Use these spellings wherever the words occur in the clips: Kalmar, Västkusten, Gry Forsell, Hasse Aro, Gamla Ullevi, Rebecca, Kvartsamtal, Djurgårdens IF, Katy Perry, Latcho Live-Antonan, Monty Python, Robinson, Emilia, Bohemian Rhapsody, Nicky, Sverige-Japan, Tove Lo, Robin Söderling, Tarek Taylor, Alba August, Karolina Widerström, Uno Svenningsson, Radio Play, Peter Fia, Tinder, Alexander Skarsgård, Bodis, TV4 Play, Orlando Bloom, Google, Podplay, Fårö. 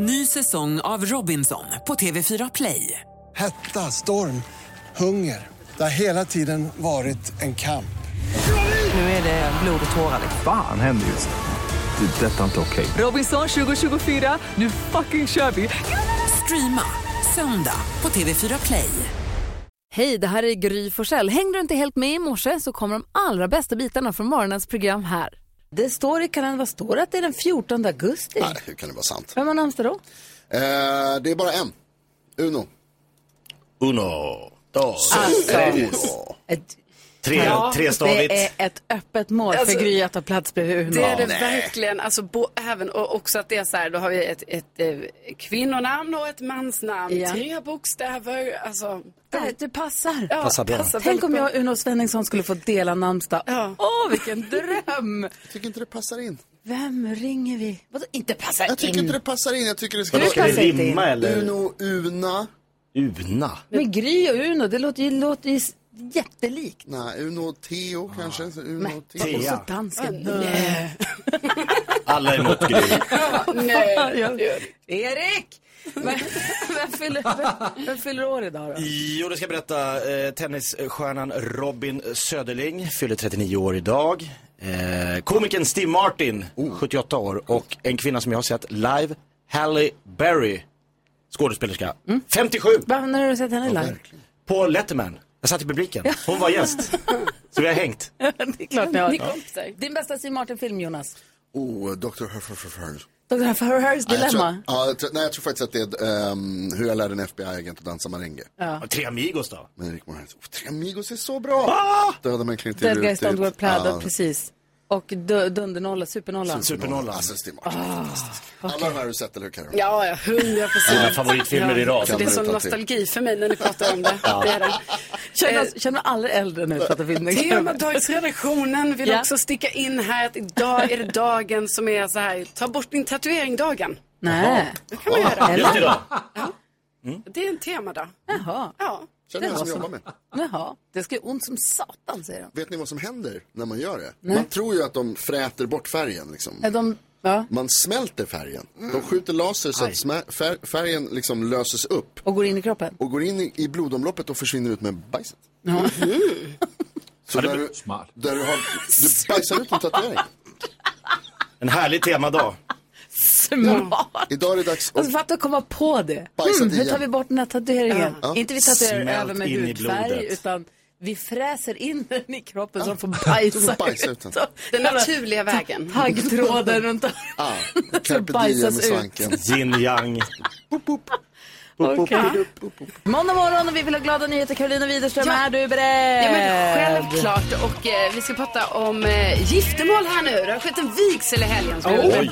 Ny säsong av Robinson på TV4 Play. Hetta, storm, hunger. Det har hela tiden varit en kamp. Nu är det blod och tårar. Fan, händer just det. Detta är inte okej. Robinson 2024, nu fucking kör vi. Streama söndag på TV4 Play. Hej, det här är Gry Forsell. Hängde du inte helt med i morse så kommer de allra bästa bitarna från morgonens program här. Det står i kalendern, vad står det? Att det är den 14 augusti. Nej, hur kan det vara sant? Vem har namnsdag då? Det är bara en. Uno. Dos. Alltså. Tre stavigt. Det är ett öppet mål alltså, för Gry att ta plats bredvid Uno. Det är det verkligen. Alltså, även, och också att det är så här, då har vi ett kvinnonamn och ett mansnamn. Yeah. 3 bokstäver. Alltså, det passar. Ja, passar. Tänk om jag och Uno Svenningsson skulle få dela namnsdag. Ja. Åh, vilken dröm! Jag tycker inte det passar in. Vem ringer vi? Vadå, inte passar in? Jag tycker inte det passar in. Jag tycker det ska det rimma in. Eller? Uno, Una. Men Gry och Uno, det låter ju jättelikt. Nej, Uno Theo kanske. Uno Theo. Och så dansken. Nej. Alla är mot Gry. Nej. Erik! Vem fyller år idag då? Jo, det ska jag berätta. Tennisstjärnan Robin Söderling fyller 39 år idag. Komikern Steve Martin, 78 år. Och en kvinna som jag har sett live, Halle Berry, skådespelerska, 57. När har du sett henne live? På Letterman. Jag satt i publiken. Hon var gäst. Så vi har hängt. Det är klart ni har. Din bästa Steve Martin-film, Jonas? Dr. Herford. Dr. Herford's dilemma? Nej, jag tror faktiskt att det är hur jag lärde en FBI-agent att dansa merengue. Ja. 3 Amigos då? Men Erik Moran, 3 Amigos är så bra! Det hade man klint till. Dead Guys Don't Wear Plaid, precis. Och dundernolla, supernolla. Alltså, det är fantastiskt. Alla de här har du sett, eller hur, Karl? Ja, 100%. Mina favoritfilmer i rad. Alltså, det är som nostalgi för mig när ni pratar om det. Ja. Det är det. Känner alla äldre nu pratar filmen. Temadagsredaktionen vill också sticka in här att idag är det dagen som är så här, ta bort din tatuering-dagen. Nej. Det kan man göra. Just idag. Ja. Det är en temadag. Jaha. Ja. Känner jag som jobbar med. Jaha, det ska ju ont som satan, säger de. Vet ni vad som händer när man gör det? Nej. Man tror ju att de fräter bort färgen. Liksom. Man smälter färgen. De skjuter laser så att färgen liksom löses upp. Och går in i kroppen. Och går in i blodomloppet och försvinner ut med bajset. Ja. Så där du bajsar ut en tatuering. En härlig temadag. Smart. Ja. Idag är det dags att alltså, komma på det. Hur tar vi bort den här tatueringen? Ja. Inte vi tatuerar över med hudfärg, utan vi fräser in den i kroppen som får bajsa ut. Den naturliga vägen. Taggtråden runt den. Så bajsas ut. Yin yang. Måndag morgon och vi vill ha glada nyheter. Karolina Widerström, är du beredd? Ja, men självklart. Och vi ska prata om giftermål här nu. Det har skett en vigsel i helgen. Oj.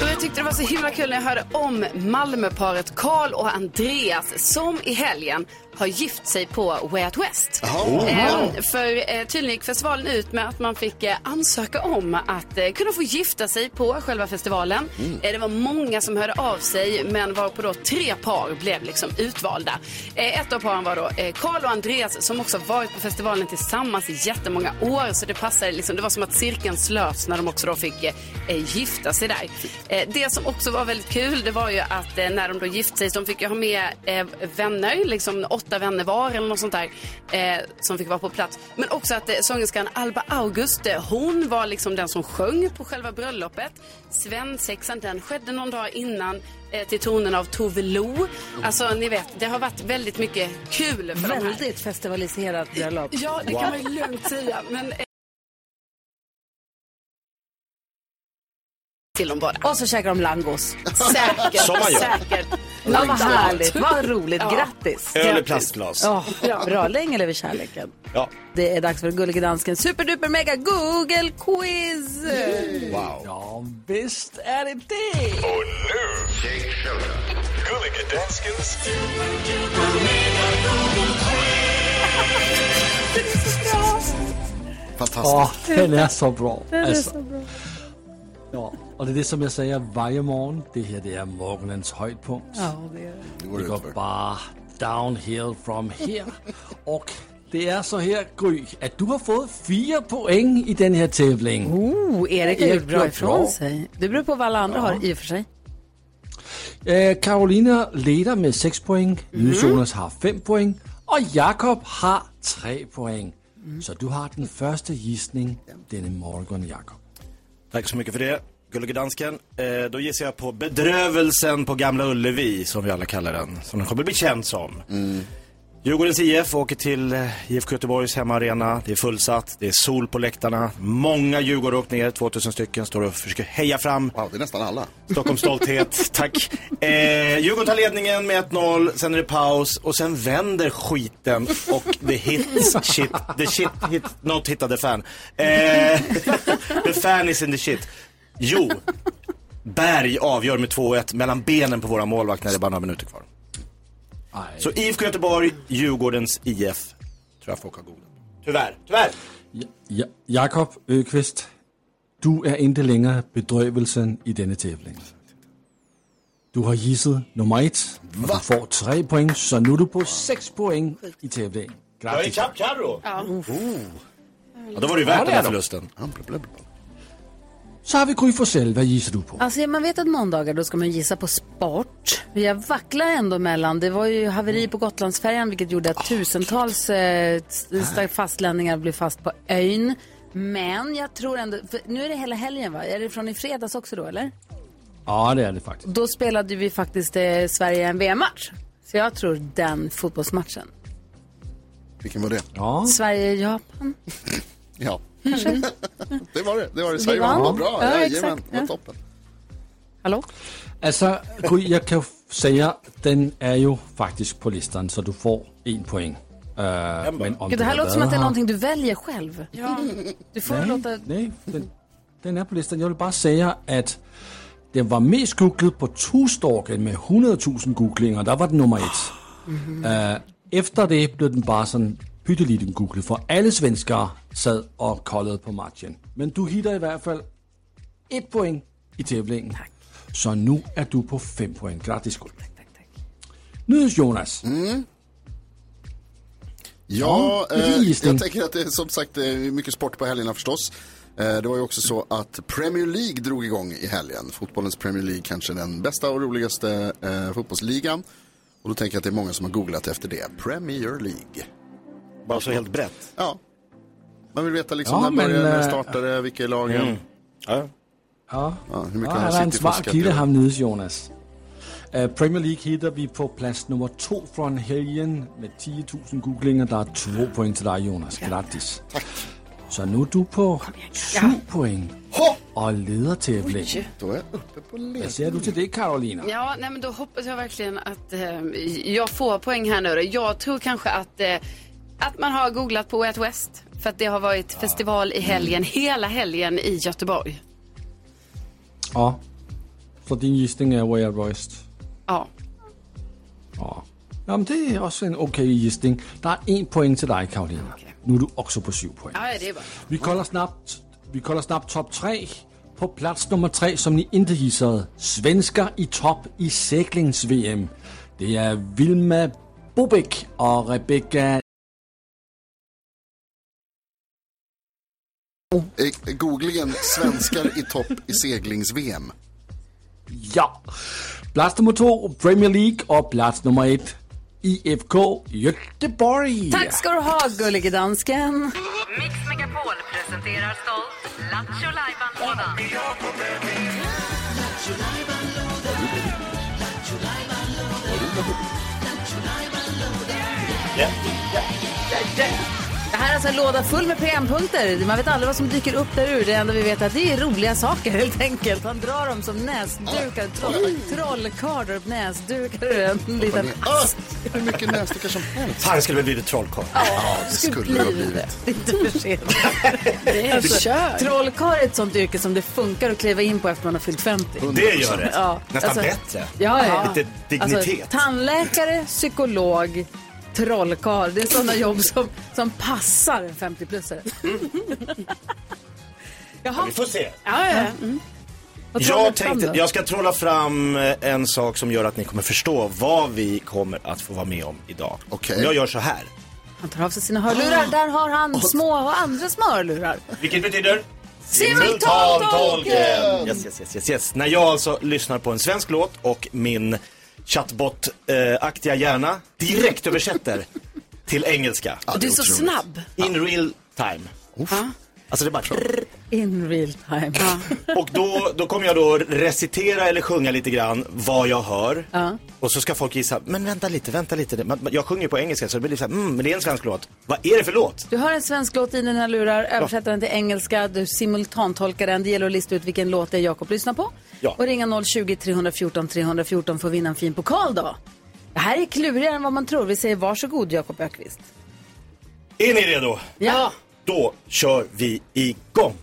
Jag tyckte det var så himla kul när jag hörde om Malmöparet Karl och Andreas som i helgen har gift sig på Way Out West. För tydligen gick festivalen ut med att man fick ansöka om att kunna få gifta sig på själva festivalen. Det var många som hörde av sig, men var på då 3 par blev liksom utvalda. Ett av paren var då Karl och Andreas som också varit på festivalen tillsammans i jättemånga år, så det passade liksom, det var som att cirkeln slöts när de också då fick gifta sig där. Det som också var väldigt kul, det var ju att när de då gifte sig, de fick ju ha med vänner, liksom 8 vänner var eller något sånt där som fick vara på plats. Men också att sångerskan Alba August, hon var liksom den som sjöng på själva bröllopet. Svensexan, den skedde någon dag innan till tonen av Tove Lo. Alltså ni vet, det har varit väldigt mycket kul för dem här. Väldigt festivaliserat bröllop. Ja, det kan man ju lugnt säga, men till dem bara. Och så käkar de langos. Säkert. Ja, vad härligt, vad roligt, grattis. Öl i plastglas. Bra, länge lever kärleken. Ja. Det är dags för gulliga dansken. Superduper mega Google quiz. Wow. Ja, visst är det det. Och nu, gulliga danskens superduper mega Google quiz. Fantastiskt. Den är så bra. Ja, och det är det som jag säger varje morgon. Det här, det är morgonens höjdpunkt. Ja, det är det. Det går bara downhill from here. Och Det er så her, Gry, at du har fået 4 point i den her tävling. Erik er gjort bra ifrån sig. Det beror på vad alla andra har i och för sig. Karolina leder med 6 point. Jonas har 5 point. Og Jakob har 3 point. Så du har den första gissning denne morgon, Jakob. Tack så mycket för det, gullige dansken. Då gissar jag på bedrövelsen på Gamla Ullevi, som vi alla kallar den. Som den kommer bli känd som. Djurgårdens IF åker till IFK Göteborgs hemmaarena. Det är fullsatt, det är sol på läktarna. Många djurgårdare åker ner, 2000 stycken står och försöker heja fram. Wow, det är nästan alla. Stockholms stolthet, tack. Djurgården tar ledningen med 1-0, sen är det paus. Och sen vänder skiten och the shit hit, not hit the fan. The fan is in the shit. Jo, Berg avgör med 2-1 mellan benen på våra målvakt när det bara några minuter kvar. Så IFK Göteborg, Djurgårdens IF. Tror jag folk har goda. Tyvärr. Jakob Öqvist, du är inte längre bedrövelsen i denna tävling. Du har gissat nummer 1. Du får 3 poäng, så nu är du på 6 poäng i tävlingen. Grattis. Jag är Karro. Ja, då var det ju värt den här förlusten. Så har vi Gry Forsell. Vad gissar du på? Alltså man vet att måndagar då ska man gissa på sport. Vi har vacklat ändå mellan. Det var ju haveri på Gotlandsfärjan, vilket gjorde att tusentals fastlänningar blev fast på ön. Men jag tror ändå, nu är det hela helgen, va? Är det från i fredags också då, eller? Ja, det är det faktiskt. Då spelade vi faktiskt Sverige en VM-match. Så jag tror den fotbollsmatchen. Vilken var det? Ja. Sverige-Japan. Ja. Det var det. Sverige var bra. Ja, exakt. Ja. Var toppen. Hallå? Alltså, jag kan säga, den är ju faktiskt på listan, så du får 1 poäng. Men om Gud, det här låter som att det är någonting du väljer själv. Ja. Du får nej, den är på listan. Jag vill bara säga att den var mest googlet på Torsdagen med 100,000 googlingar. Där var den nummer 1. Efter det blev den bara sådan pytteliten googlet, for alle svenskere sad og kollede på matchen. Men du hitter i hvert fald 1 point i tævlingen. Tak. Så nu er du på 5 point. Gratis guld. Tak. Nydes Jonas. Ja, jag tänker att det som sagt är mycket sport på helgerna förstås. Det var ju också så att Premier League drog igång i helgen. Fotbollens Premier League, kanske den bästa och roligaste fotbollsligan. Och då tänker jag att det är många som har googlat efter det. Premier League. Bara så helt brett. Ja. Man vill veta liksom när startade, vilka lagen. Ja. Hur mycket har han svarat kilde ham nydes, Jonas. Premier League hittar vi på plats nummer 2 från helgen med 10,000 googlingar. Där är 2 poäng till dig, Jonas. Grattis. Tack. Så nu är du på 7 poäng. Och leder tävlingen. Då är jag uppe på ledning. Vad säger du till det, Karolina? Ja, nej, men då hoppas jag verkligen att jag får poäng här nu. Jag tror kanske att man har googlat på Way Out West, för att det har varit festival i helgen, hela helgen i Göteborg. Ja. Så din gissning är Way Out West? Ja. Ja, men det är också en okej gissning. Det är 1 poäng till dig, Karolina. Okay. Nu är du också på 7 poäng. Ja, det är bra. Vi kollar snabbt topp 3. På plats nummer 3, som ni inte gissade, svenskar i topp i seglings-VM. Det är Vilma Bubek och Rebecca. Googlingen svenskar i topp i seglings-VM. Ja. Plats nummer 2, Premier League, och plats nummer 1, IFK Göteborg. Tack ska du ha, gullige dansken. Mix Megapol presenterar stolt Latcho Live-Antonan. Det här är alltså en låda full med PM-punkter. Man vet aldrig vad som dyker upp där ur. Det enda vi vet är att det är roliga saker, helt enkelt. Han drar dem som näsdukar, trollkarder upp näsdukar ur en liten ask. Hur mycket näsdukar som helst. Fan, skulle väl bli det trollkarder? Ja, det skulle ha blivit det. Det är inte för sent. Det är alltså, trollkarder är ett sånt yrke som det funkar att kliva in på efter man har fyllt 50. Det gör det. Ja. Nästan alltså, bättre. Ja. Lite dignitet. Alltså, tandläkare, psykolog, trollkarl, det är sådana jobb som passar en 50-plussare. Vi får se. Jag ska trolla fram en sak som gör att ni kommer förstå vad vi kommer att få vara med om idag. Okay. Jag gör så här. Han tar av sig sina hörlurar. Där har han små och andra små hörlurar. Vilket betyder? Simultantolken! Yes. När jag alltså lyssnar på en svensk låt och min chatbot-aktiga hjärna direkt översätter till engelska. Ja, du är så snabb. In real time. Alltså det är bara in real time. Och då kommer jag då recitera eller sjunga lite grann vad jag hör. Och så ska folk gissa, men vänta lite. Jag sjunger på engelska så det blir så här, men det är en svensk låt. Vad är det för låt? Du hör en svensk låt i den här lurar, översätter den till engelska, du simultantolkar den, det gäller att lista ut vilken låt det är Jakob lyssnar på. Ja. Och ringa 020 314 314 för att vinna en fin pokal då. Det här är klurigare än vad man tror. Vi säger varsågod Jakob Ökvist. Är ni redo? Ja. Då kör vi igång.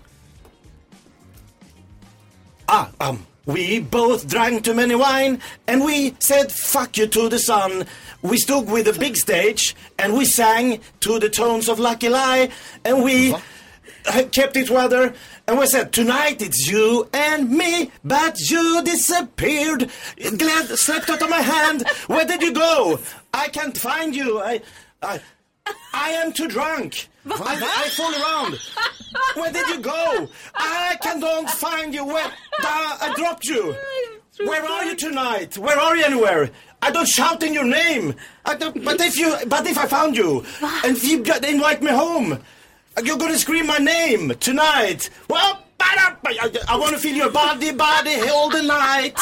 We both drank too many wine and we said fuck you to the sun. We stood with the big stage and we sang to the tones of Lucky Lie and we kept it weather and we said tonight it's you and me but you disappeared. Glad slipped out of my hand. Where did you go? I can't find you. I am too drunk. I fall around. Where did you go? I can't find you. Where I dropped you. Where are you tonight? Where are you anywhere? I don't shout in your name. But if I found you and if you invite me home, you're gonna scream my name tonight. Well, I wanna feel your body all the night.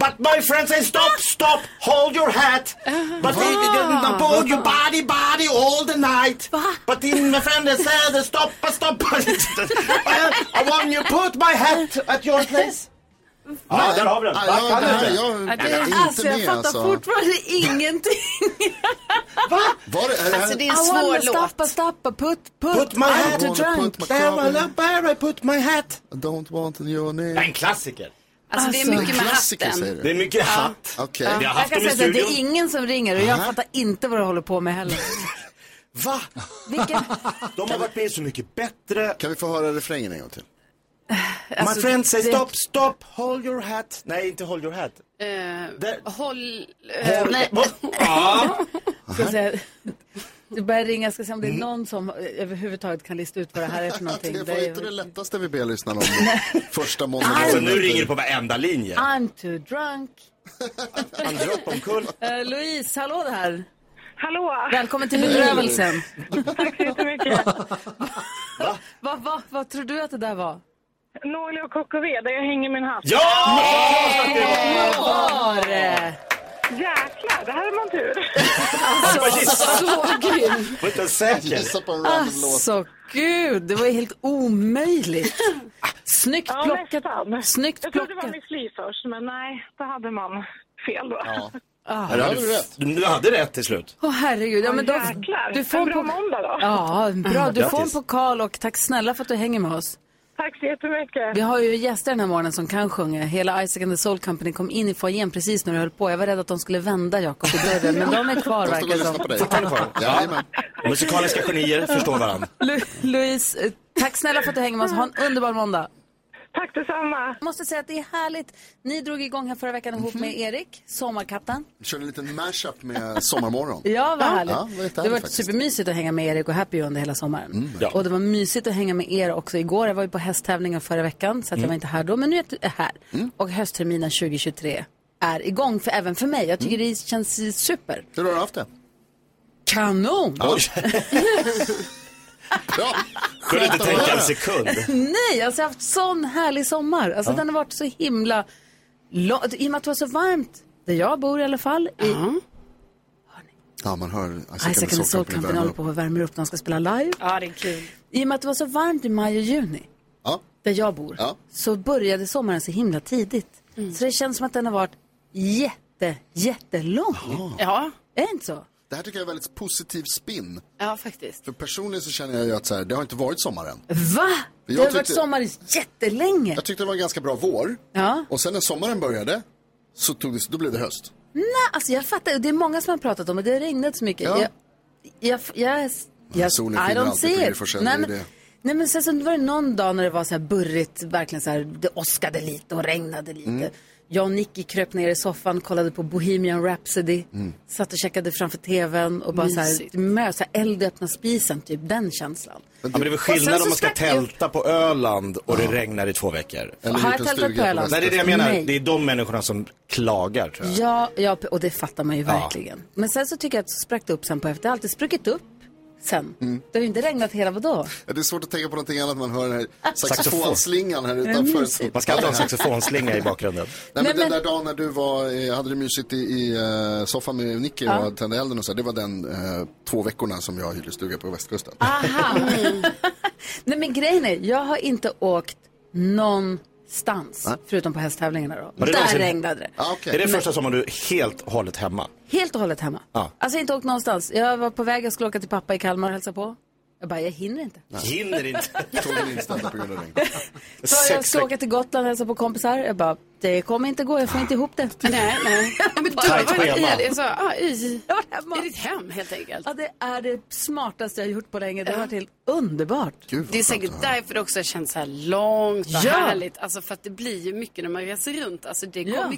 But my friend says stop, hold your hat. But he didn't hold your body all the night. But then my friend said stop. I want you put my hat at your place. Ja, där har vi den. Jag fattar fortfarande ingenting. Va? Alltså det är en svår låt. Put my hat. I put my hat. I don't want your name. En klassiker. Alltså det är mycket med hatten. Det är mycket hatt. Okay. Ja. Jag kan säga att det är ingen som ringer och jag fattar inte vad du håller på med heller. Va? Vilken? De har varit med så mycket bättre. Kan vi få höra refrängen en gång till? Alltså, my friend says stop, hold your hat. Nej, inte hold your hat. Du börjar ringa, ska se om det är någon som överhuvudtaget kan lista ut vad det här är för någonting. Det var inte det lättaste vi ber lyssna om. Första månaden. Alltså nu ringer det på varenda linje. I'm too drunk. Han droppar omkull. Louise, hallå det här. Hallå. Välkommen till bedrövelsen. Tack så jättemycket. Vad tror du att det där var? Nål och kokoved, där jag hänger min hatt. Ja! Nej! Jäklar, det här är man tur. Så gud. Var inte säker. Alltså gud, det var helt omöjligt. Snyggt plockat. Snyggt plockat. Jag trodde det var mitt liv först, men nej, då hade man fel då. Ja. Du hade rätt till slut. Åh herregud, ja men då du får en bra måndag då. Ja, bra. Du får en pokal och tack snälla för att du hänger med oss. Tack så jättemycket. Vi har ju gäster den här morgonen som kan sjunga. Hela Isaac and the Soul Company kom in i foajén precis när du höll på. Jag var rädd att de skulle vända Jakob i dörren, men de är kvar verkligen. Musikaliska genier förstår varandra. Louise, tack snälla för att du hänger med oss. Ha en underbar måndag. Tack detsamma. Jag måste säga att det är härligt. Ni drog igång här förra veckan ihop med Erik, sommarkapten. Vi körde en liten mashup med sommarmorgon. Ja, vad härligt. Ja, det var supermysigt att hänga med Erik och Happy under hela sommaren. Ja. Och det var mysigt att hänga med er också igår. Jag var ju på hästtävlingen förra veckan så att jag var inte här då. Men nu är jag här. Och höstterminen 2023 är igång även för mig. Jag tycker det känns super. Hur har du haft det? Kanon! Ja. Ja, kunde inte tänka en sekund. Nej, alltså jag har haft sån härlig sommar. Alltså den har varit så himla i och med att det var så varmt där jag bor i alla fall i... Ja, man hör Isaac and the Soul Company håller på och värmer upp när de ska spela live. Ja, det är kul. I och med att det var så varmt i maj och juni där jag bor så började sommaren så himla tidigt. Så det känns som att den har varit jättelång. Ja, är det inte så? Det här tycker jag är väldigt positiv spin. Ja, faktiskt. För personligen så känner jag ju att så här, det har inte varit sommaren. Va? Det har varit sommar jättelänge. Jag tyckte det var en ganska bra vår. Ja. Och sen när sommaren började så då blev det höst. Nej, alltså jag fattar. Det är många som har pratat om och det har regnat så mycket. Ja. Jag solen skiner alltid för Gry. Nej, men sen så var det någon dag när det var så här burrigt. Verkligen så här, det åskade lite och regnade lite. Jag och Nicky kröp ner i soffan, kollade på Bohemian Rhapsody, satt och checkade framför tvn och bara så här eld öppna spisen, typ den känslan. Men det är väl skillnad om man ska tälta på Öland och det regnar i 2 veckor. Eller har jag tältat på Öland? Nej, det är det jag menar. Nej. Det är de människorna som klagar, tror jag. Ja, och det fattar man ju verkligen. Men sen så tycker jag att så sprack det upp sen på efter. Det har alltid spruckit upp. Sen. Det har ju inte regnat hela vadå? Ja, det är svårt att tänka på någonting annat när man hör den här saxofonslingan här utanför. Man ska alltid ha en saxofonslinga i bakgrunden. Nej, men den där dagen när du hade det mysigt i soffan med Nicky och tände elden och så, det var den 2 veckorna som jag hyrde stuga på västkusten. Aha! Nej, men grejen är, jag har inte åkt någonstans förutom på hästtävlingarna då. Där regnade det. Ah, okay. Är det första sommaren du helt och hållet hemma? Helt och hållet hemma. Ah. Alltså inte åkt någonstans. Jag var på väg, jag skulle åka till pappa i Kalmar och hälsa på. Jag bara, jag hinner inte. Nej. Hinner inte? Så jag ska åka till Gotland och hälsa på kompisar. Jag bara, det kommer inte gå, jag får inte ihop det. Nej. Men du var i ditt hem helt enkelt. Ja, det är det smartaste jag har gjort på länge. Det har varit helt underbart. Det är säkert därför det också känns så här långt och härligt. Alltså för att det blir ju mycket när man reser runt. Alltså det går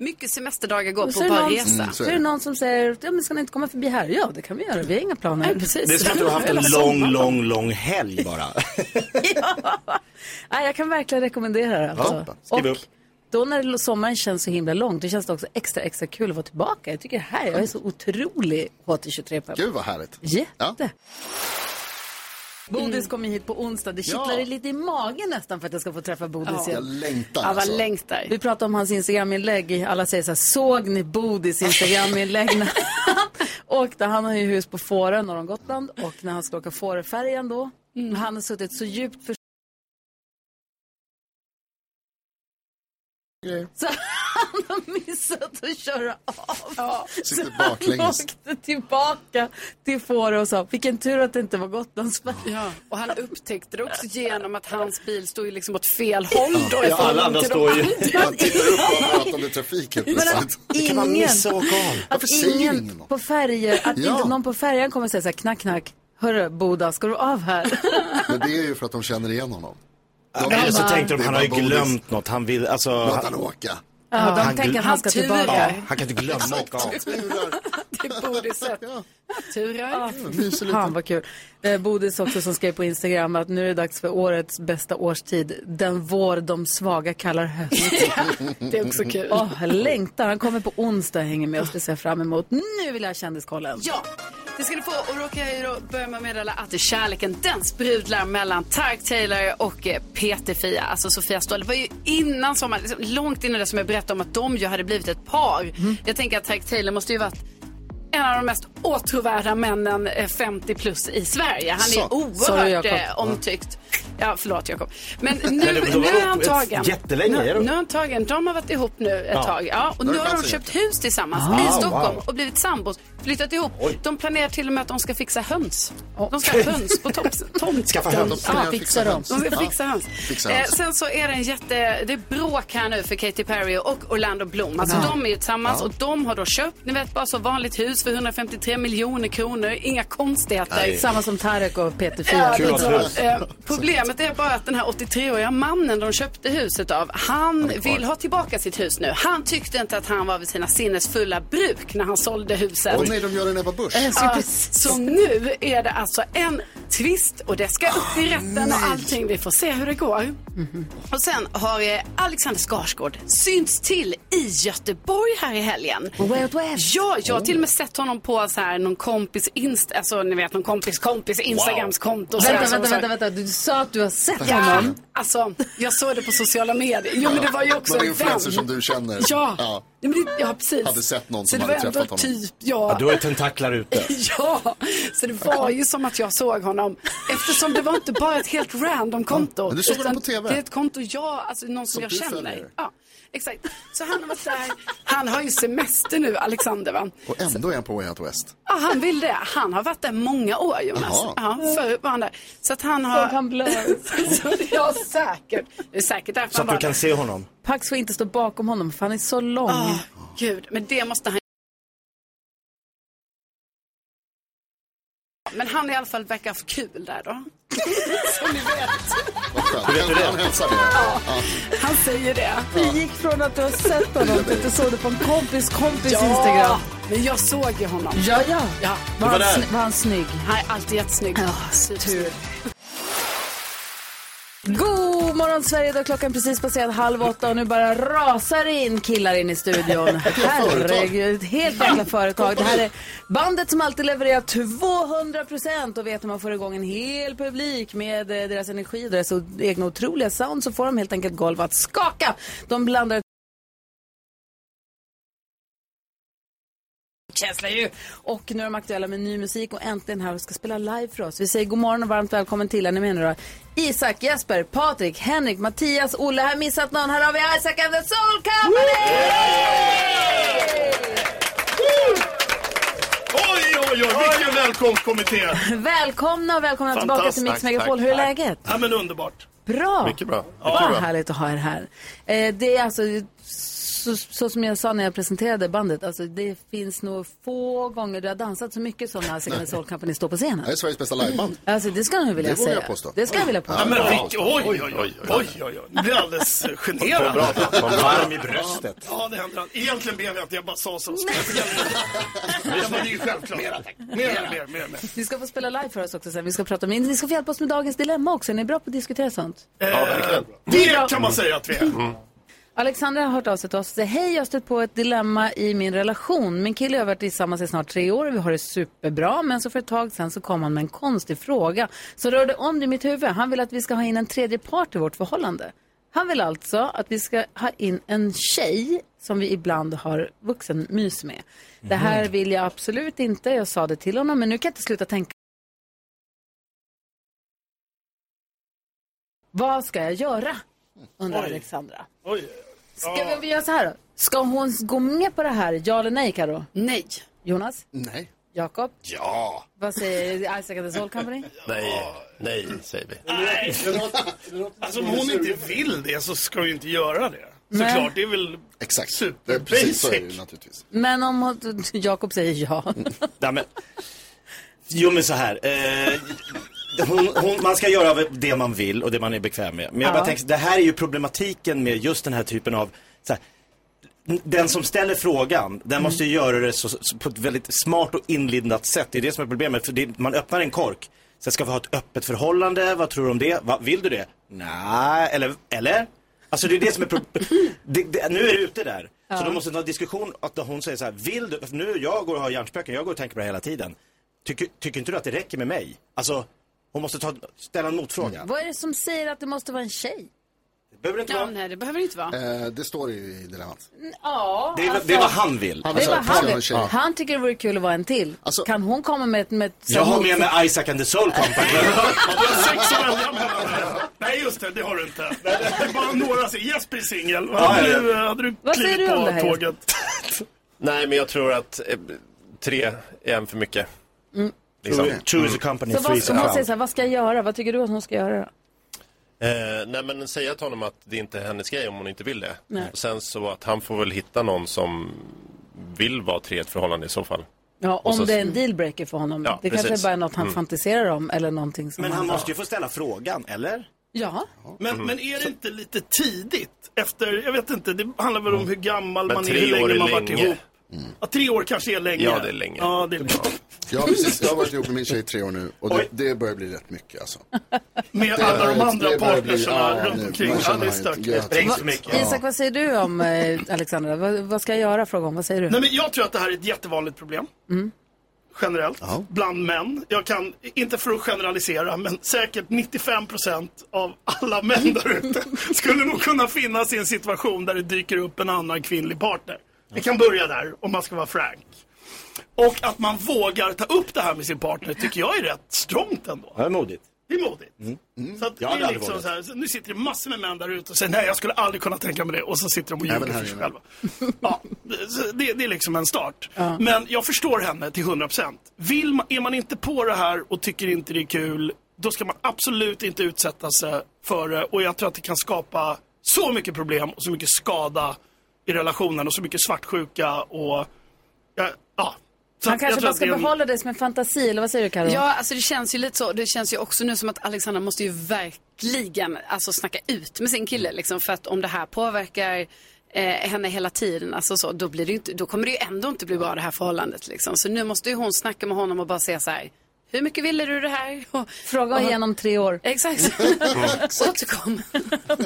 mycket semesterdagar går på bara resa. Så är det någon som säger, men ska ni inte komma förbi här? Ja, det kan vi göra. Vi har inga planer. Nej, precis. Det är som att du har haft en lång helg bara. Nej, jag kan verkligen rekommendera det. Alltså. Ja, skriv upp. Då när sommaren känns så himla långt, det känns det också extra kul att vara tillbaka. Jag tycker här, jag är så otrolig HT23 på. Gud vad härligt. Jätte. Bodis kommer hit på onsdag. Det kittlar lite i magen nästan för att jag ska få träffa Bodis igen. Jag längtar alltså. Vi pratade om hans Instagram-inlägg. Alla säger så här, såg ni Bodis Instagram-inlägg? Och där han har ju hus på Fårö, norr om Gotland. Och när han ska åka Fåröfärjan då. Han har suttit så djupt för... Så han har missat att köra av. Så han åkte tillbaka till Fårö och sa, vilken tur att det inte var Gotlandsfärjan. Och han upptäckte det också genom att hans bil stod ju liksom åt fel håll då. Ja, alla andra står ju. Han tittar upp och pratar med trafiken. Ingen på färger, att inte någon på färjan kommer säga så här, knack. Hörru, Boda, ska du av här? Men det är ju för att de känner igen honom. Eller så tänkte de, han har ju glömt något. Han vill, alltså... Låt han åka. Ja, de tänker att han ska tillbaka. Han kan inte glömma att åka av. Det borde sett. Turar. Han var kul. Bodis också som skrev på Instagram att nu är det dags för årets bästa årstid. Den vår de svaga kallar höst. Det är också kul. Längtar. Han kommer på onsdag, hänger med oss. Det ser fram emot. Nu vill jag kändiskollen. Ja. Det ska du få, och råkar jag ju då börja med att meddela att kärleken den sprudlar mellan Tarek Taylor och Peter-Fia, alltså Sofia Ståhl. Det var ju innan sommaren, liksom, långt innan det som jag berättade om att de ju hade blivit ett par. Jag tänker att Tarek Taylor måste ju varit en av de mest åtråvärda männen 50 plus i Sverige. Han är oerhört omtyckt. Ja, förlåt Jakob. Men nu är han tagen. Nu är han tagen. De har varit ihop nu ett tag. Ja, och nu har de köpt hus tillsammans i Stockholm och blivit sambos. Flyttat ihop. De planerar till och med att de ska fixa höns. De ska ha höns på tomt. Skaffa höns. Fixa höns. De ska fixa höns. Sen så är det det är bråk här nu för Katy Perry och Orlando Bloom. Alltså de är ju tillsammans och de har då köpt, ni vet, bara så vanligt hus för 153 miljoner kronor. Inga konstigheter. Samma som Tarek och Peter Fia. Problemet är bara att den här 83-åriga mannen de köpte huset av, han vill ha tillbaka sitt hus nu. Han tyckte inte att han var vid sina sinnesfulla bruk när han sålde huset. Nej, de gör en Ebba Busch. Så nu är det alltså en twist och det ska upp i rätten och allting. Vi får se hur det går. Och sen har Alexander Skarsgård synts till i Göteborg här i helgen. Way Out West. Ja, jag har till och med sett honom på så här, någon kompis alltså ni vet, någon kompis Instagramskonto. Vänta, du sa att du har sett honom. Alltså, jag såg det på sociala medier. Jo, men det var ju också en influencer som du känner. Ja. Ja, precis. Hade sett någon som hade träffat honom. Du har ju tentaklar ute. Så det var ju som att jag såg honom. Eftersom det var inte bara ett helt random konto. Men du såg honom på TV. Det är ett konto, alltså någon som jag känner. Följer. Ja, exakt. Så han var så här, han har ju semester nu, Alexander, va? Och ändå är han på Way Out West. Ja, han vill det. Han har varit där många år, Jonas. Förut var han där. Så att han har... Så han blöd. Ja, säkert. Det är säkert därför så att du kan se honom. Pax får inte stå bakom honom, för han är så lång. Gud, men det måste han... Men han i alla fall verkar för kul där då. Som ni vet. Han hälsar det. Han säger det. Vi gick från att du har sett honom till att du såg det på en kompis Instagram. Men jag såg ju honom. Ja. Var han snygg? Han är alltid jättesnygg. Ja, tur. God morgon Sverige, då klockan precis passerat 7:30 och nu bara rasar in killar in i studion. Herregud, helt jäkla företag. Det här är bandet som alltid levererar 200% och vet hur man får igång en hel publik med deras energi och deras egna otroliga sound, så får de helt enkelt golv att skaka. De blandar känsla ju. Och nu är de aktuella med ny musik och äntligen här och ska spela live för oss. Vi säger god morgon och varmt välkommen till er. Ni menar då Isak, Jesper, Patrik, Henrik, Mattias, Olle. Har missat någon? Här har vi Isaac and the Soul Company! Oj, vilken välkomstkommitté! Välkomna tillbaka till Mix Megapol. Hur är läget? Ja, men underbart. Bra! Mycket bra. Vad härligt att ha er här. Det är alltså... Så som jag sa när jag presenterade bandet, alltså det finns nog få gånger du har dansat så mycket som när Isaac and the Soul Company står på scenen. Det är Sveriges bästa liveband. Alltså det ska nog vilja säga. Det ska jag vilja påstå. Ja, men oj. Nu blir jag alldeles generad. Man varm i bröstet. Ja, det händer. Egentligen ber jag att jag bara sa så. Men det är ju självklart. Mer. Vi ska få spela live för oss också sen. Vi ska prata med. Ni ska få hjälpa oss med dagens dilemma också. Ni är bra på att diskutera sånt. Ja, det kan man säga att vi är. Alexandra har hört av sig till oss och säger: hej, jag har stött på ett dilemma i min relation. Min kille har varit tillsammans i snart 3 år och vi har det superbra. Men så för ett tag sedan så kom han med en konstig fråga så rörde om det i mitt huvud. Han vill att vi ska ha in en tredje part i vårt förhållande. Han vill alltså att vi ska ha in en tjej som vi ibland har vuxen mys med. Det här vill jag absolut inte. Jag sa det till honom, men nu kan jag inte sluta tänka. Vad ska jag göra? Undrar Alexandra. Ska vi göra så här då? Ska hon gå med på det här? Ja eller nej, Karl? Nej. Jonas? Nej. Jakob? Ja. Vad säger Isaac and the Soul Company? Nej, säger vi. Nej. Alltså om hon inte vill det så ska hon inte göra det. Såklart, det är väl exakt. Super precis så är det, naturligtvis. Men om Jakob säger ja. Nej, men... Jo, men så här. Man ska göra det man vill och det man är bekväm med. Men jag bara tänker, det här är ju problematiken med just den här typen av så här, den som ställer frågan, den måste ju göra det så på ett väldigt smart och inlindat sätt. Det är det som är problemet, för det, man öppnar en kork. Sen ska vi ha ett öppet förhållande. Vad tror du om det? Vill du det? Nej, eller? Alltså det är det som är nu är det ute där. Så då måste man ha en diskussion att hon säger så här: vill du? Nu jag går och har hjärnspöken, jag går och tänker på det hela tiden. Tycker inte du att det räcker med mig? Alltså hon måste ställa en motfråga. Vad är det som säger att det måste vara en tjej? Det behöver inte vara. Nej, det behöver inte vara. Det står i det där hans. Ja. Det är vad han vill. Han tycker det vore kul att vara en till. Alltså, kan hon komma med ett jag har med Isaac and the Soul Company. Nej, just det har du inte. Det är bara några sig. Jesper singel. Hade du klivit på tåget? Nej, men jag tror att 3 är en för mycket. Choose a company. Så vad ska man säga så här, vad ska jag göra? Vad tycker du att hon ska göra då? Nej, men säga till honom att det inte är hennes grej om hon inte vill det. Och sen så att han får väl hitta någon som vill vara tredje förhållande i så fall. Ja, om så, det är en dealbreaker för honom. Ja, det kanske är bara något han fantiserar om eller någonting som. Men han måste ju få ställa frågan, eller? Ja. Men är det inte lite tidigt? Efter, jag vet inte, det handlar väl om hur gammal men man är, hur länge man varit ihop. Ja, 3 år kanske är länge. Ja, det är länge. Ja, det är länge. Ja, precis. Jag har varit ihop med min tjej i 3 år nu. Och det börjar bli rätt mycket alltså. Med alla de andra partnerna runt omkring. Ja, det är stökigt. Isak, vad säger du om Alexandra? Vad ska jag göra? Fråga om, vad säger du? Nej, men jag tror att det här är ett jättevanligt problem. Generellt. Bland män. Jag kan, inte för att generalisera, men säkert 95% av alla män där ute skulle nog kunna finnas i en situation där det dyker upp en annan kvinnlig partner. Vi kan börja där, om man ska vara frank. Och att man vågar ta upp det här med sin partner tycker jag är rätt strångt ändå. Det är modigt. Så att det är liksom så här, så nu sitter det massor med män där ute och säger nej, jag skulle aldrig kunna tänka mig det. Och så sitter de och ljuger för sig själva. Ja, det är liksom en start. Men jag förstår henne till 100%. Är man inte på det här och tycker inte det är kul, då ska man absolut inte utsätta sig för det. Och jag tror att det kan skapa så mycket problem och så mycket skada i relationen och så mycket svartsjuka och ja, Så han kanske bara ska behålla det som en fantasi, eller vad säger du, Karol? Ja, alltså det känns ju lite så. Det känns ju också nu som att Alexandra måste ju verkligen alltså snacka ut med sin kille liksom, för att om det här påverkar henne hela tiden alltså så, då blir det inte, då kommer det ju ändå inte bli bra det här förhållandet liksom. Så nu måste ju hon snacka med honom och bara säga så här: hur mycket ville du det här? Fråga igenom 3 år. Exakt. Återkom.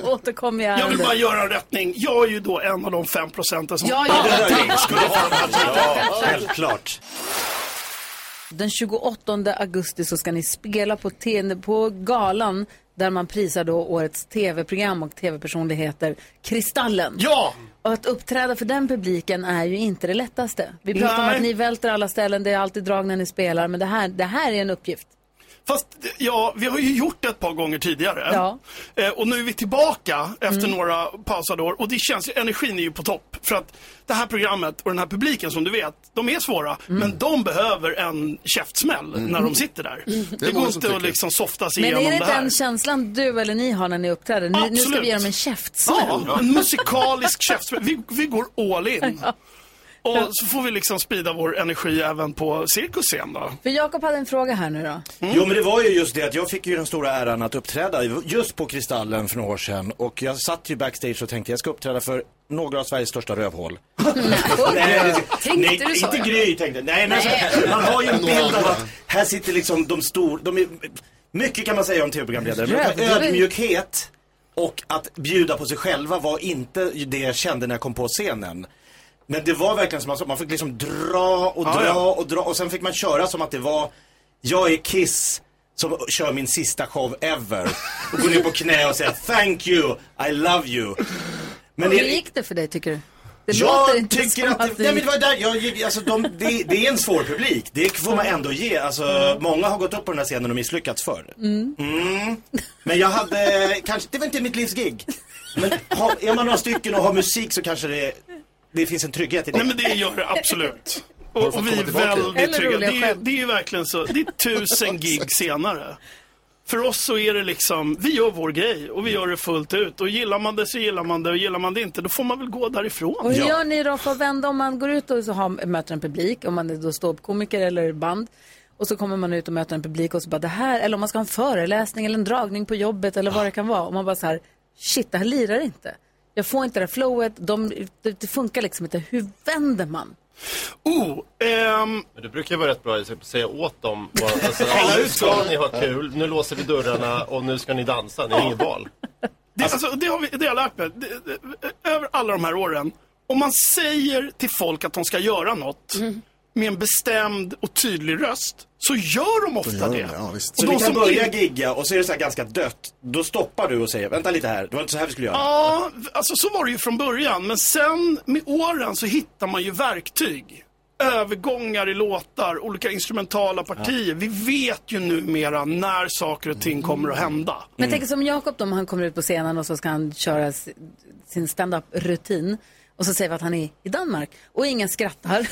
Återkom jag. Jag vill bara göra en rättning. Jag är ju då en av de 5% som... Ja. Det skulle vara självklart. Den 28 augusti så ska ni spela på galan där man prisar då årets tv-program och tv-personligheter, Kristallen. Ja! Och att uppträda för den publiken är ju inte det lättaste. Vi pratar om att ni välter alla ställen, det är alltid drag när ni spelar, men det här är en uppgift. Fast, ja, vi har ju gjort det ett par gånger tidigare. Ja. Och nu är vi tillbaka efter några pausade år. Och det känns, energin är ju på topp. För att det här programmet och den här publiken, som du vet, de är svåra. Men de behöver en käftsmäll när de sitter där. Det går inte att liksom softas igenom det här. Men är det den känslan du eller ni har när ni uppträder? Nu ska vi ge dem en käftsmäll. Ja, en musikalisk käftsmäll. Vi går all in. Ja. Och så får vi liksom sprida vår energi även på cirkusscen då. För Jakob hade en fråga här nu då. Jo, men det var ju just det att jag fick ju den stora äran att uppträda just på Kristallen för några år sedan. Och jag satt ju backstage och tänkte jag ska uppträda för några av Sveriges största rövhål. Nej, inte Gry tänkte. Nej. Man har ju en bild av att här sitter liksom de stora, de är, mycket kan man säga om tv-programledare. Men ödmjukhet och att bjuda på sig själva var inte det jag kände när jag kom på scenen. Men det var verkligen som man fick liksom dra och sen fick man köra som att det var jag är Kiss som kör min sista show ever och går ner på knä och säger thank you, I love you. Men hur gick det för dig tycker du? Det jag inte tycker att det, nej, men där, alltså, det är en svår publik. Det får man ändå ge alltså, många har gått upp på den här scenen och misslyckats förr. Men jag hade kanske, det var inte mitt livs gig. Men är man några stycken och har musik så kanske det finns en trygghet i det. Nej, men det gör det absolut. Och vi är väldigt trygga. Det är ju verkligen så. Det är 1000 gig senare. För oss så är det liksom, vi gör vår grej och vi gör det fullt ut. Och gillar man det så gillar man det och gillar man det inte, då får man väl gå därifrån. Och hur gör ni då för att vända om man går ut och så möter en publik, om man är då ståuppkomiker eller band? Och så kommer man ut och möter en publik och så bara det här, eller om man ska ha en föreläsning eller en dragning på jobbet eller vad det kan vara. Och man bara så här, shit det här lirar inte. Jag får inte det flowet, det funkar liksom inte. Hur vänder man? Men det brukar ju vara rätt bra att säga åt dem. Alltså, nu ska ni ha kul, nu låser vi dörrarna och nu ska ni dansa, ni är inget val. Det har jag lärt mig. Över alla de här åren, om man säger till folk att de ska göra något med en bestämd och tydlig röst, så gör de ofta det. Ja, visst. Så de kan börja gigga och så är det så här ganska dött. Då stoppar du och säger, vänta lite här, det var inte så här vi skulle göra. Ja, alltså så var det ju från början. Men sen med åren så hittar man ju verktyg. Övergångar i låtar, olika instrumentala partier. Vi vet ju numera när saker och ting kommer att hända. Men tänk som Jakob då, han kommer ut på scenen och så ska han köra sin stand-up-rutin. Och så säger vi att han är i Danmark. Och ingen skrattar.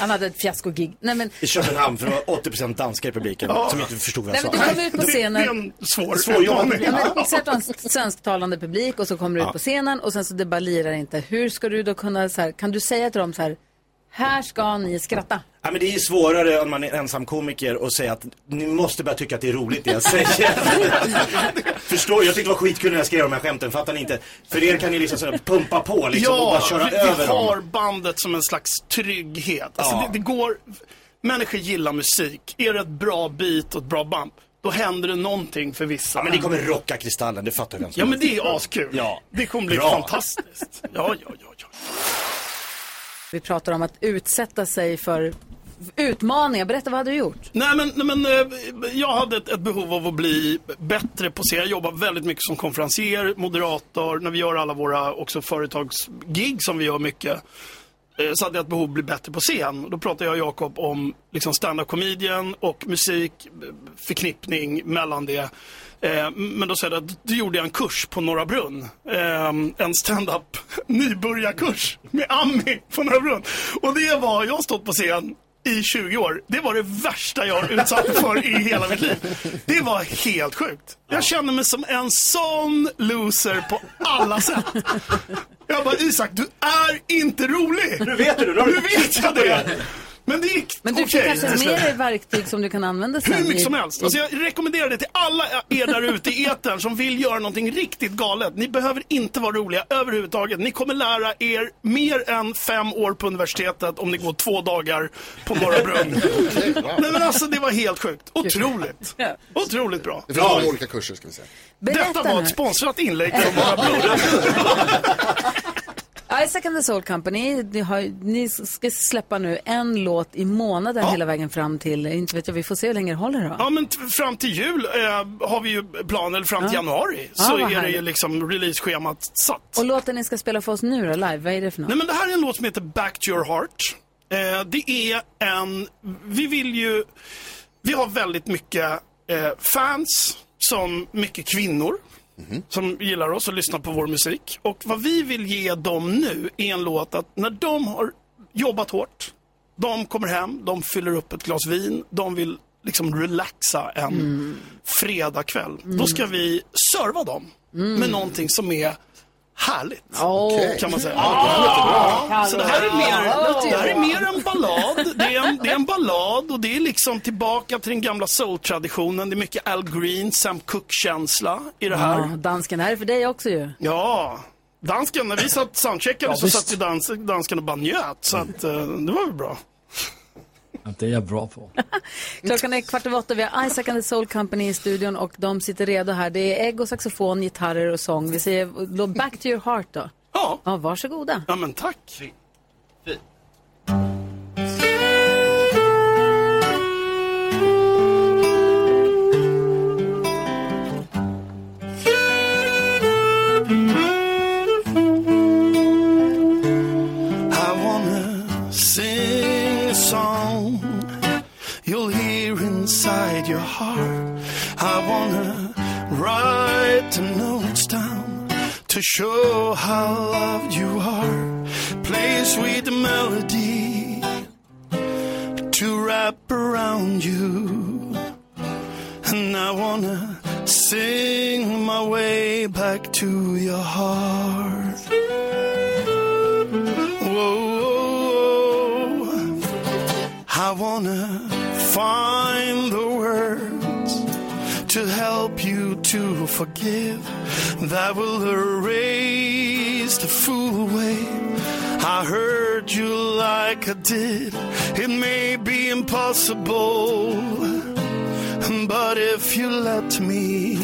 Han hade ett fiaskogig. Nej, men... I Köpenhamn, för det var 80% danska i publiken som inte förstod vad jag sa. Nej, men du kom ut på scenen. Det är en svår jobb. Så att du har en svensktalande publik och så kommer du ut på scenen och sen så det bara lirar inte. Hur ska du då kunna så här, kan du säga till dem så här, här ska ni skratta? Ja, men det är ju svårare om man är ensam komiker och säga att ni måste bara tycka att det är roligt det jag säger. Förstår, jag tyckte det var skitkul när jag skrev de här skämten, fattar ni inte? För er kan ju liksom sådär pumpa på liksom, och bara köra över dem. Ja, vi har bandet som en slags trygghet. Alltså det går, människor gillar musik. Är det ett bra beat och ett bra band, då händer det någonting för vissa. Ja, men ni kommer rocka Kristallen, det fattar jag. Ja, men det är askul. Ja. Det kommer bli fantastiskt. Ja. Vi pratar om att utsätta sig för utmaningar. Berätta, vad hade du gjort? Nej, men jag hade ett behov av att bli bättre på scen. Jag jobbar väldigt mycket som konferensier, moderator. När vi gör alla våra också företagsgig som vi gör mycket, så hade jag ett behov av att bli bättre på scen. Då pratade jag och Jakob om liksom stand-up-komedien och musik, förknippning mellan det. Men då säger jag att du gjorde en kurs på Norra Brunn. En stand-up nybörjarkurs med Ami på Norra Brunn. Och det var, jag har stått på scen i 20 år. Det var det värsta jag utsatt för i hela mitt liv. Det var helt sjukt. Jag kände mig som en sån loser på alla sätt. Jag bara, Isak, du är inte rolig. Nu vet jag det. Men det gick. Men du får kanske med dig verktyg som du kan använda sen. Hur mycket som helst. Alltså jag rekommenderar det till alla er där ute i etern som vill göra någonting riktigt galet. Ni behöver inte vara roliga överhuvudtaget. Ni kommer lära er mer än 5 år på universitetet om ni går 2 dagar på Norra Brunn. Nej men alltså det var helt sjukt. Otroligt. Otroligt bra. Det var olika kurser ska vi säga. Detta var ett sponsrat inlägg från Norra Brunn. Isaac and the Soul Company, ni ska släppa nu en låt i månaden hela vägen fram till, inte vet jag, vi får se hur länge det håller då. Ja men fram till jul har vi ju planer, eller fram till januari så är det ju liksom release-schemat satt. Och låten ni ska spela för oss nu då, live, vad är det för något? Nej men det här är en låt som heter Back to Your Heart. Det är en, vi har väldigt mycket fans, som mycket kvinnor. Mm-hmm. Som gillar oss och lyssnar på vår musik. Och vad vi vill ge dem nu är en låt att när de har jobbat hårt, de kommer hem, de fyller upp ett glas vin, de vill liksom relaxa en fredagkväll. Då ska vi serva dem med någonting som är härligt, kan man säga. Så det här är mer en ballad. Det är en ballad och det är liksom tillbaka till den gamla soul-traditionen. Det är mycket Al Green, Sam Cooke-känsla i det här. Ja, dansken här är för dig också ju. Ja, dansken. När vi satt soundcheckade så satt ju dansken och bara njöt. Så att, det var väl bra. Det är jag bra på. Klockan är 7:15. Vi har Isaac and the Soul Company i studion och de sitter redo här. Det är ägg och saxofon, gitarrer och sång. Vi säger Back to Your Heart då. Ja. Ja, varsågoda. Ja, men tack. I wanna sing a song you'll hear inside your heart. I wanna write the notes down to show how loved you are. Play a sweet melody to wrap around you. And I wanna sing my way back to your heart. Whoa, I wanna find the words to help you to forgive that will erase the fool away. I hurt you like I did. It may be impossible, but if you let me,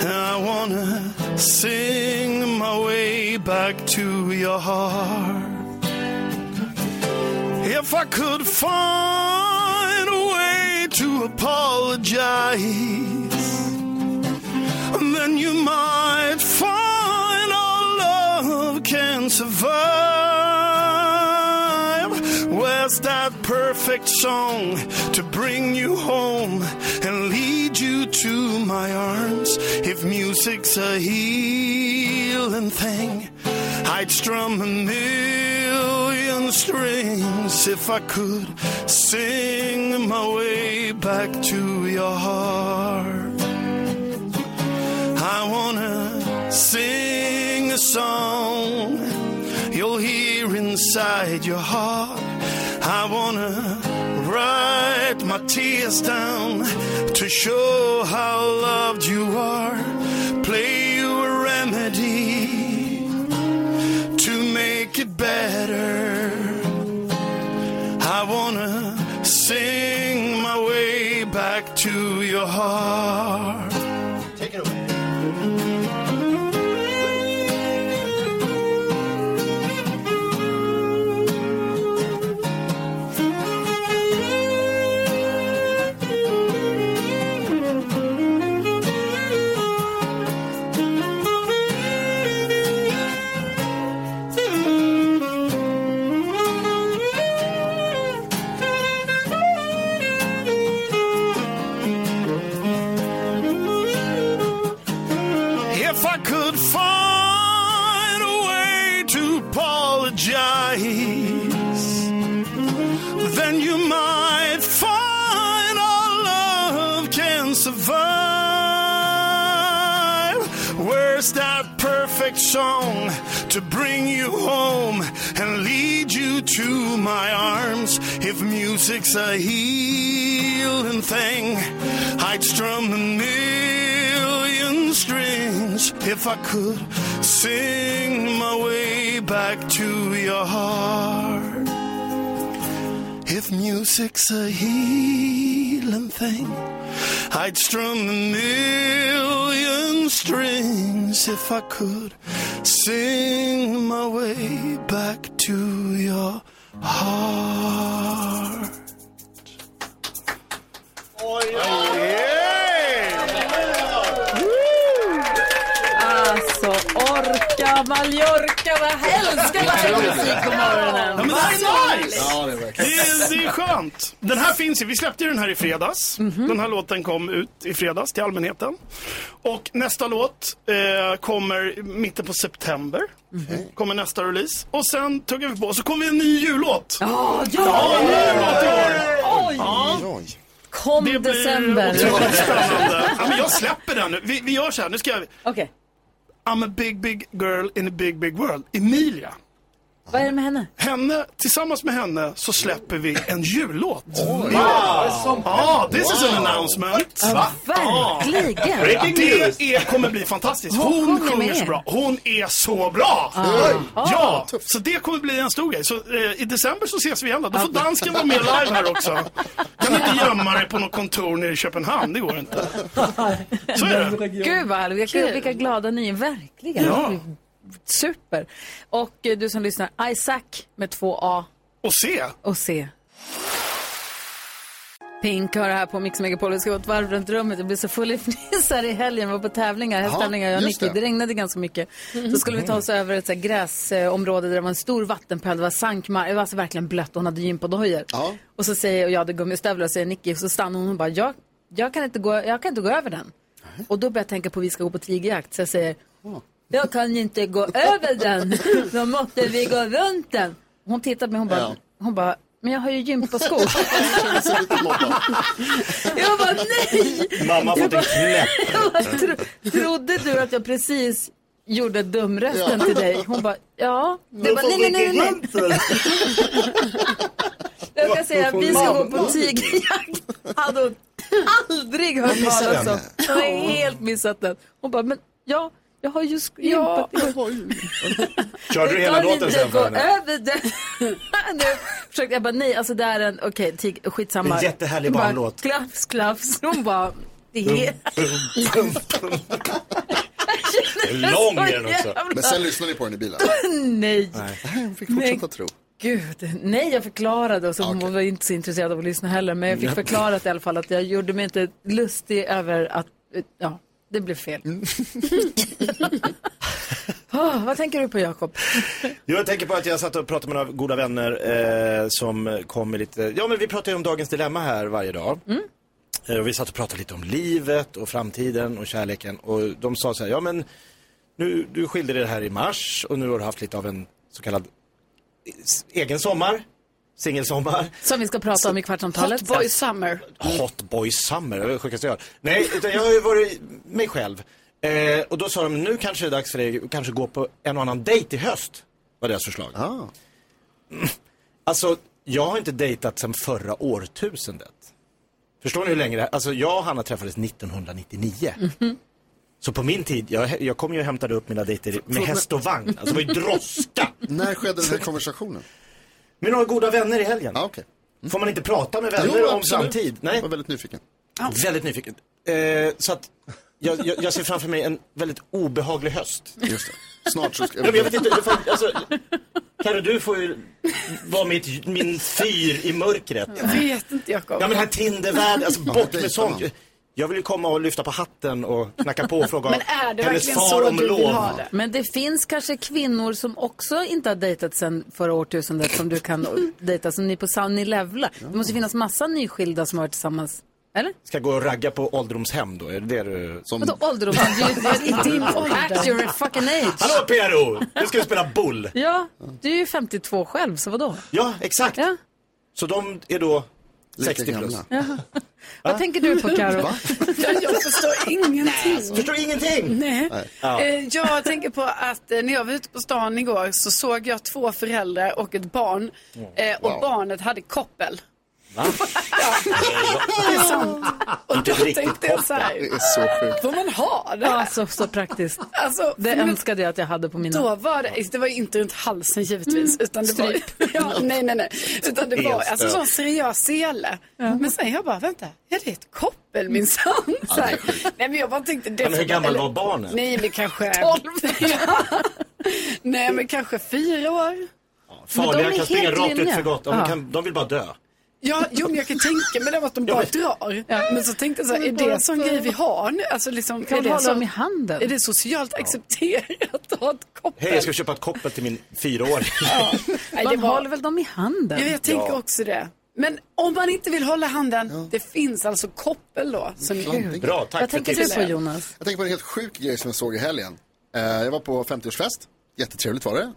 I wanna sing my way back to your heart. If I could find a way to apologize, then you might find our love can survive. Where's that perfect song to bring you home and lead you to my arms? If music's a healing thing, I'd strum a million strings if I could sing my way back to your heart. I wanna sing a song you'll hear inside your heart. I wanna write my tears down to show how loved you are. Play you a remedy to make it better. I wanna sing my way back to your heart. Take it away. Where's that perfect song to bring you home and lead you to my arms? If music's a healing thing, I'd strum a million strings. If I could sing my way back to your heart. If music's a healing thing, I'd strum a million strings. If I could sing my way back to your heart. Oh, yeah. Oh, yeah. Alltså, orka Mallorca, vad älskar man musik på morgonen. Ja, men det är nice. Ja, det är skönt. Den här finns ju, vi släppte ju den här i fredags. Mm-hmm. Den här låten kom ut i fredags till allmänheten. Och nästa låt kommer mitten på september. Mm-hmm. Kommer nästa release. Och sen tuggar vi på, så kommer en ny jullåt. Oh, ja, ja, en ny jullåt i år. Oj, ja. Oj. Kom det december. Ja, men jag släpper den nu. Vi gör så här, nu ska jag... Okej. I'm a big, big girl in a big, big world. Emilia. Vad är det med henne? Tillsammans med henne så släpper vi en jullåt. Wow! Wow. Ja, this is an announcement. Va? Verkligen. Ja. Det kommer bli fantastiskt. Hon sjunger så bra. Hon är så bra. Ja, så det kommer bli en stor grej. Så i december så ses vi igen. Då får dansken vara med live här också. Kan inte gömma dig på något kontor nere i Köpenhamn. Det går inte. Så är det. Gud vad härligt. Vilka glada ni är. Verkligen. Ja. Super. Och du som lyssnar, Isaac med 2A och C. Pink har det här på Mix Megapol. Vi ska gå ett varv runt rummet. Det blev så full i fnissar i helgen. Vi var på tävlingar, hästtävlingar. Jag och Nicky. Det regnade ganska mycket. Så skulle vi ta oss över ett gräsområde där det var en stor vattenpöl. Det var sankmar. Det var alltså verkligen blött. Hon hade gympadojor. Och så säger jag hade gummistövlar och säger Nicky. Och så stannar hon och bara, jag kan inte gå över den. Och då börjar jag tänka på vi ska gå på tigerjakt. Så jag säger... Jag kan inte gå över den. Då måste vi gå runt den. Hon tittade på mig, hon bara men jag har ju gympaskor. Jag bara nej. Mamma på din knäpp. Trodde du att jag precis gjorde dumrösten till dig? Hon bara ja. Det var nej. Jag kan säga att vi ska gå på tigerjakt. Hade hon aldrig hört talas om. Jag har helt missat den. Hon bara men ja. Jag har just gympat. Kör du hela låten sen för henne? Jag bara, nej, alltså det är en... Okej, skitsamma. Det är en jättehärlig barnlåt. Klaps. Hon bara... Det är... Lång är den också. Men sen lyssnar ni på den i bilen. Nej. Hon fick fortsätta tro. Gud, nej jag förklarade och så hon var inte så intresserad av att lyssna heller. Men jag fick förklara i alla fall att jag gjorde mig inte lustig över att... Ja. Det blev fel. Vad tänker du på, Jakob? Jag tänker på att jag satt och pratade med några goda vänner som kom med lite... Ja, men vi pratar ju om dagens dilemma här varje dag. Och vi satt och pratade lite om livet och framtiden och kärleken. Och de sa så här, ja men nu, du skilde dig här i mars och nu har du haft lite av en så kallad egen sommar. Singelsommar. Som vi ska prata om i kvartsamtalet. Hot boy summer, det är det sjukaste jag har. Nej, utan jag har ju varit mig själv. Och då sa de, nu kanske det är dags för dig att kanske gå på en och annan dejt i höst. Var deras förslag. Alltså, jag har inte dejtat sedan förra årtusendet. Förstår ni hur länge det är? Alltså, jag och Hanna träffades 1999. Mm-hmm. Så på min tid, jag kom ju och hämtade upp mina dejter med häst och vagn. Alltså, det var ju droska. När skedde den här konversationen? Men några goda vänner i helgen. Okay. Får man inte prata med vänner om samtid? Nej. Jag var väldigt nyfiken. Väldigt nyfiken. Så att jag ser framför mig en väldigt obehaglig höst. Just det. Snart så ska jag vet inte, Karro, du får ju vara min fyr i mörkret. Jag vet inte, Jakob. Ja, men här Tindervärlden, alltså bort med sånt. Jag vill ju komma och lyfta på hatten och knacka på och fråga hennes far om lov. Men det finns kanske kvinnor som också inte har dejtat sedan förra årtusendet som du kan dejta, som ni på Sunny Levla. Det måste finnas massa nyskilda som har varit tillsammans, eller? Ska gå och ragga på ålderdomshem då? Är det du som... Vadå ålderdomshem? Du är din ålder. At your fucking age. Hallå PRO, nu ska vi spela boll. Ja, du är ju 52 själv, så vadå? Ja, exakt. Ja. Så de är då... 60 plus. Vad tänker du på, Karol? Jag förstår Förstår ingenting. Nej. Ja. Jag tänker på att när jag var ute på stan igår så såg jag två föräldrar och ett barn. Och barnet hade koppel. Va? Och då tänkte jag så här, får man ha det? Alltså, så praktiskt. Alltså, det önskade jag att jag hade på mina. Då var det var ju inte runt halsen givetvis, utan det var nej. Utan det var alltså sån seriös sele. Mm. Men sen jag bara, vänta, är det ett koppel min son? Så här. Nej, men jag bara tänkte det. Men hur gammal var barnen? Nej, men kanske 12. Nej, men kanske 4 år. Ja, farliga kan springa rakt ut för gott. De vill bara dö. Ja, jo, men jag kan tänka mig att de bara drar. Ja. Men så tänkte jag så här, är det sån grej vi har nu? Alltså liksom, kan vi hålla dem i handen? Är det socialt accepterat att ha ett koppel? Hej, jag ska köpa ett koppel till min 4-åring. Ja. Man håller väl dem i handen? Ja, jag tänker också det. Men om man inte vill hålla handen, det finns alltså koppel då. Som bra, tack. Vad tänker du på, Jonas? Jag tänker på en helt sjuk grej som jag såg i helgen. Jag var på 50-årsfest. Jättetrevligt var det.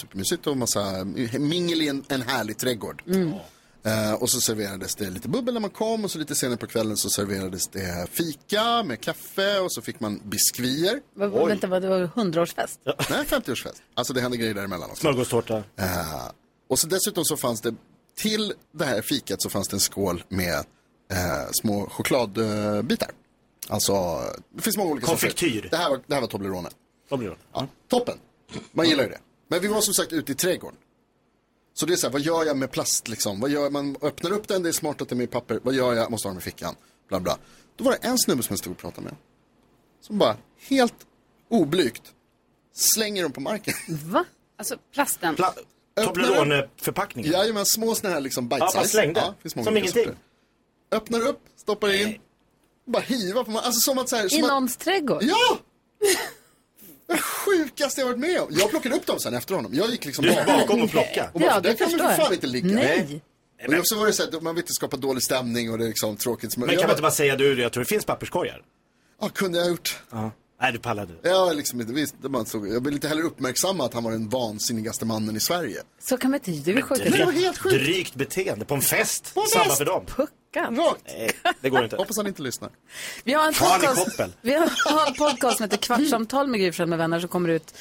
Supermysigt och massa mingel i en härlig trädgård. Mm. Och så serverades det lite bubbel när man kom. Och så lite senare på kvällen så serverades det fika med kaffe. Och så fick man biskvier. Vänta, vad, det var 100-årsfest? Ja. Nej, 50-årsfest. Alltså det hände grejer däremellan också. Smörgåstårta. Och så dessutom så fanns det, till det här fikat så fanns det en skål med små chokladbitar. Alltså, det finns många olika konfektyr. Det här var Toblerone. Toblerone. Ja, toppen. Man gillar ju det. Men vi var som sagt ute i trädgården. Så det är så här, vad gör jag med plast liksom? Vad gör man? Öppnar upp den, det är smart att det är med papper. Vad gör jag? Måste ha den i fickan. Bla bla. Då var det en snubbe som jag stod och pratade med. Som bara, helt oblygt, slänger dem på marken. Va? Alltså plasten? Toblerone-förpackningen? Ja, men små såna här liksom bite-size. Ja, man slängde. Ja, som ingenting. Sorter. Öppnar upp, stoppar in. Bara hiva på marken. Alltså som att så här... I någons trädgård? Ja! Det sjukaste jag varit med om. Jag plockade upp dem sen efter honom. Jag gick liksom bakom och plockade. Och bara, det kan man för fan inte ligga. Nej. Men också var det så att man vill inte skapa dålig stämning och det är liksom tråkigt. Men kan man inte bara säga du, jag tror det finns papperskorgar. Ja, kunde jag ha gjort. Ja. Nej, du pallade. Ja, liksom inte visst. Jag vill inte heller uppmärksamma att han var den vansinnigaste mannen i Sverige. Så kan man inte. Det är sjukt. Men det var helt sjukt. Drygt beteende på en fest. Samma för dem. Nej, det går inte. Hoppas han inte lyssnar. Vi har en podcast som heter Kvartsamtal med Gry Forsell med vänner som kommer ut.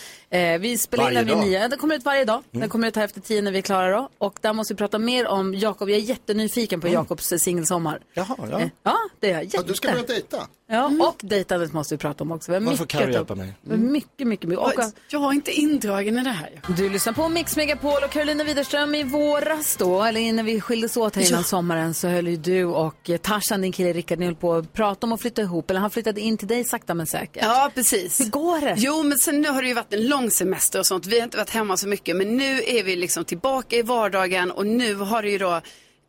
Vi spelar in den nya. Den kommer ut varje dag. Den kommer ut här efter 10 när vi är klara då. Och där måste vi prata mer om Jakob. Jag är jättenyfiken på Jakobs singelsommar. Jaha, ja. Ja, det är jag. Ja, du ska börja dejta. Ja, och dejtandet måste vi prata om också. Varför kan du hjälpa mig? Mycket. Och, jag är inte indragen i det här. Du lyssnar på Mix Megapol och Karolina Widerström i våras då. Eller innan vi skildes åt här innan sommaren så höll ju du och Tarzan, din kille Rickard, ni höll på att prata om att flytta ihop. Eller han flyttade in till dig sakta men säkert. Ja, precis. Hur går det? Jo, men sen nu har det ju varit en lång semester och sånt. Vi har inte varit hemma så mycket. Men nu är vi liksom tillbaka i vardagen. Och nu har det ju då...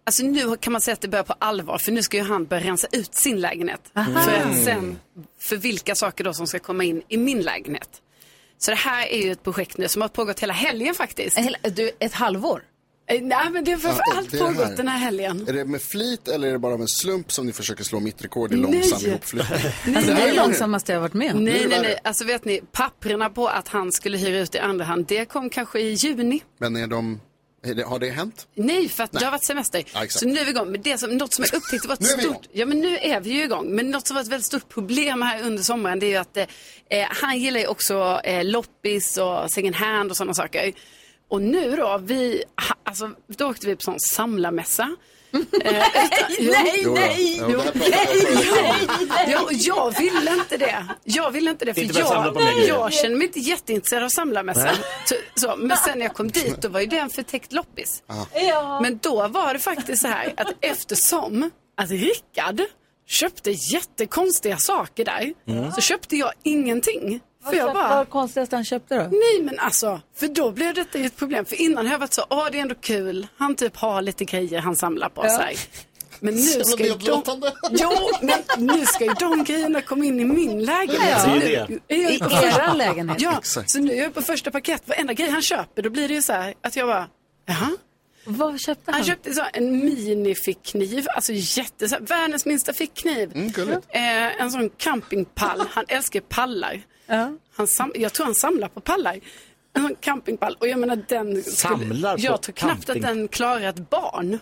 Alltså nu kan man säga att det börjar på allvar. För nu ska ju han börja rensa ut sin lägenhet. För vilka saker då som ska komma in i min lägenhet. Så det här är ju ett projekt nu som har pågått hela helgen faktiskt. Ett halvår? Nej, men det har allt pågått den här helgen. Är det med flit eller är det bara med slump som ni försöker slå mitt rekord i långsam ihopflyttning? Alltså, det är långsammaste jag har varit med om. Nej. Alltså vet ni, papperna på att han skulle hyra ut i andra hand, det kom kanske i juni. Men har det hänt? Nej, för att det har varit semester. Ja, så nu är vi igång. Men det som, något som jag upptäckte var ett stort... Ja, men nu är vi ju igång. Men något som var ett väldigt stort problem här under sommaren, det är ju att han gillar ju också loppis och second hand och sådana saker. Och nu då, då åkte vi på sån samlarmässa. Nej. Jag ville inte det. För jag känner mig inte jätteintresserad av samlarmässa. Men sen när jag kom dit, då var ju det en förtäckt loppis. Ja. Men då var det faktiskt så här att eftersom att Rickard köpte jättekonstiga saker där, så köpte jag ingenting. Vad konstigt han köpte då? Nej, men alltså, för då blev detta ju ett problem. För innan har jag varit så, det är ändå kul. Han typ har lite grejer han samlar på sig. Men nu ska ju de grejerna komma in i min lägenhet. I era lägenhet. Ja, så nu är jag på första paket. Varenda grej han köper, då blir det ju så här att jag bara, jaha. Vad köpte han? Han köpte så en minifickkniv, alltså världens minsta fickkniv. En sån campingpall. Han älskar pallar. Jag tror han samlar på pallar. En sån campingpall. Och jag menar den... Jag tror knappt att den klarar ett barn.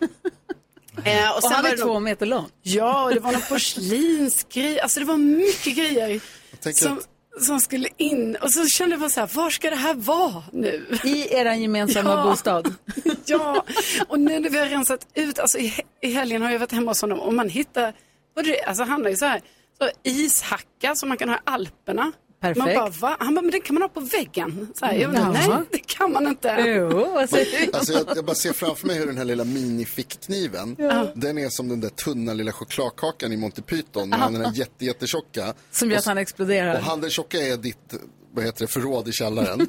Och sen han var det 2 meter lång. Ja, och det var någon porslinsgrej. Alltså det var mycket grejer som skulle in. Och så kände jag bara så här, var ska det här vara nu? I er gemensamma bostad. Ja, och nu när vi har rensat ut, alltså i helgen har jag varit hemma hos honom. Och man hittar, alltså han har ju så här, så ishacka som man kan ha i Alperna. Perfekt. Man bara, va? Han bara, men den kan man ha på väggen. Så här, jag menar, nej, det kan man inte. Jo, vad säger du? Alltså jag bara ser framför mig hur den här lilla minifickkniven, den är som den där tunna lilla chokladkakan i Monty Python. Han är den här jättetjocka. Som gör att han exploderar. Och han den tjocka är ditt... vad heter det, förråd i källaren.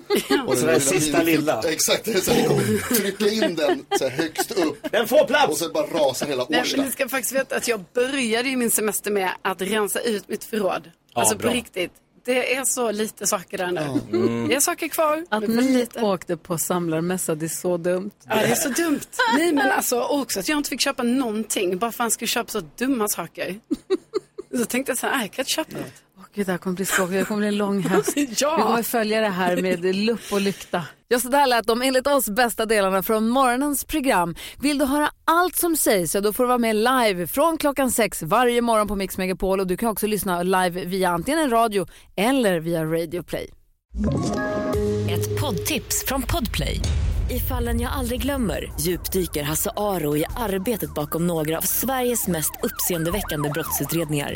Och så den sista lilla. Exakt, så vi kommer trycka in den så högst upp. Den får plats! Och så bara rasa hela årsdagen. Ni ska faktiskt veta att jag började ju min semester med att rensa ut mitt förråd. Ja, alltså bra. På riktigt. Det är så lite saker där nu. Mm. Det är saker kvar. Att ni åkte på samlarmässa, det är så dumt. Ja, det är så dumt. Nej, men alltså också att jag inte fick köpa någonting. Bara för han skulle köpa så dumma saker. Så tänkte jag så här, jag kan inte köpa något. Gud, det här kommer bli skåk. Det kommer bli en lång höst. Ja. Vi kommer följa det här med lupp och lykta. Ja, så där lät de enligt oss bästa delarna från morgonens program. Vill du höra allt som sägs, då får du vara med live från klockan 6 varje morgon på Mix Megapol. Och du kan också lyssna live via antingen radio eller via Radio Play. Ett poddtips från Podplay. I Fallen jag aldrig glömmer djupdyker Hasse Aro i arbetet bakom några av Sveriges mest uppseendeväckande brottsutredningar.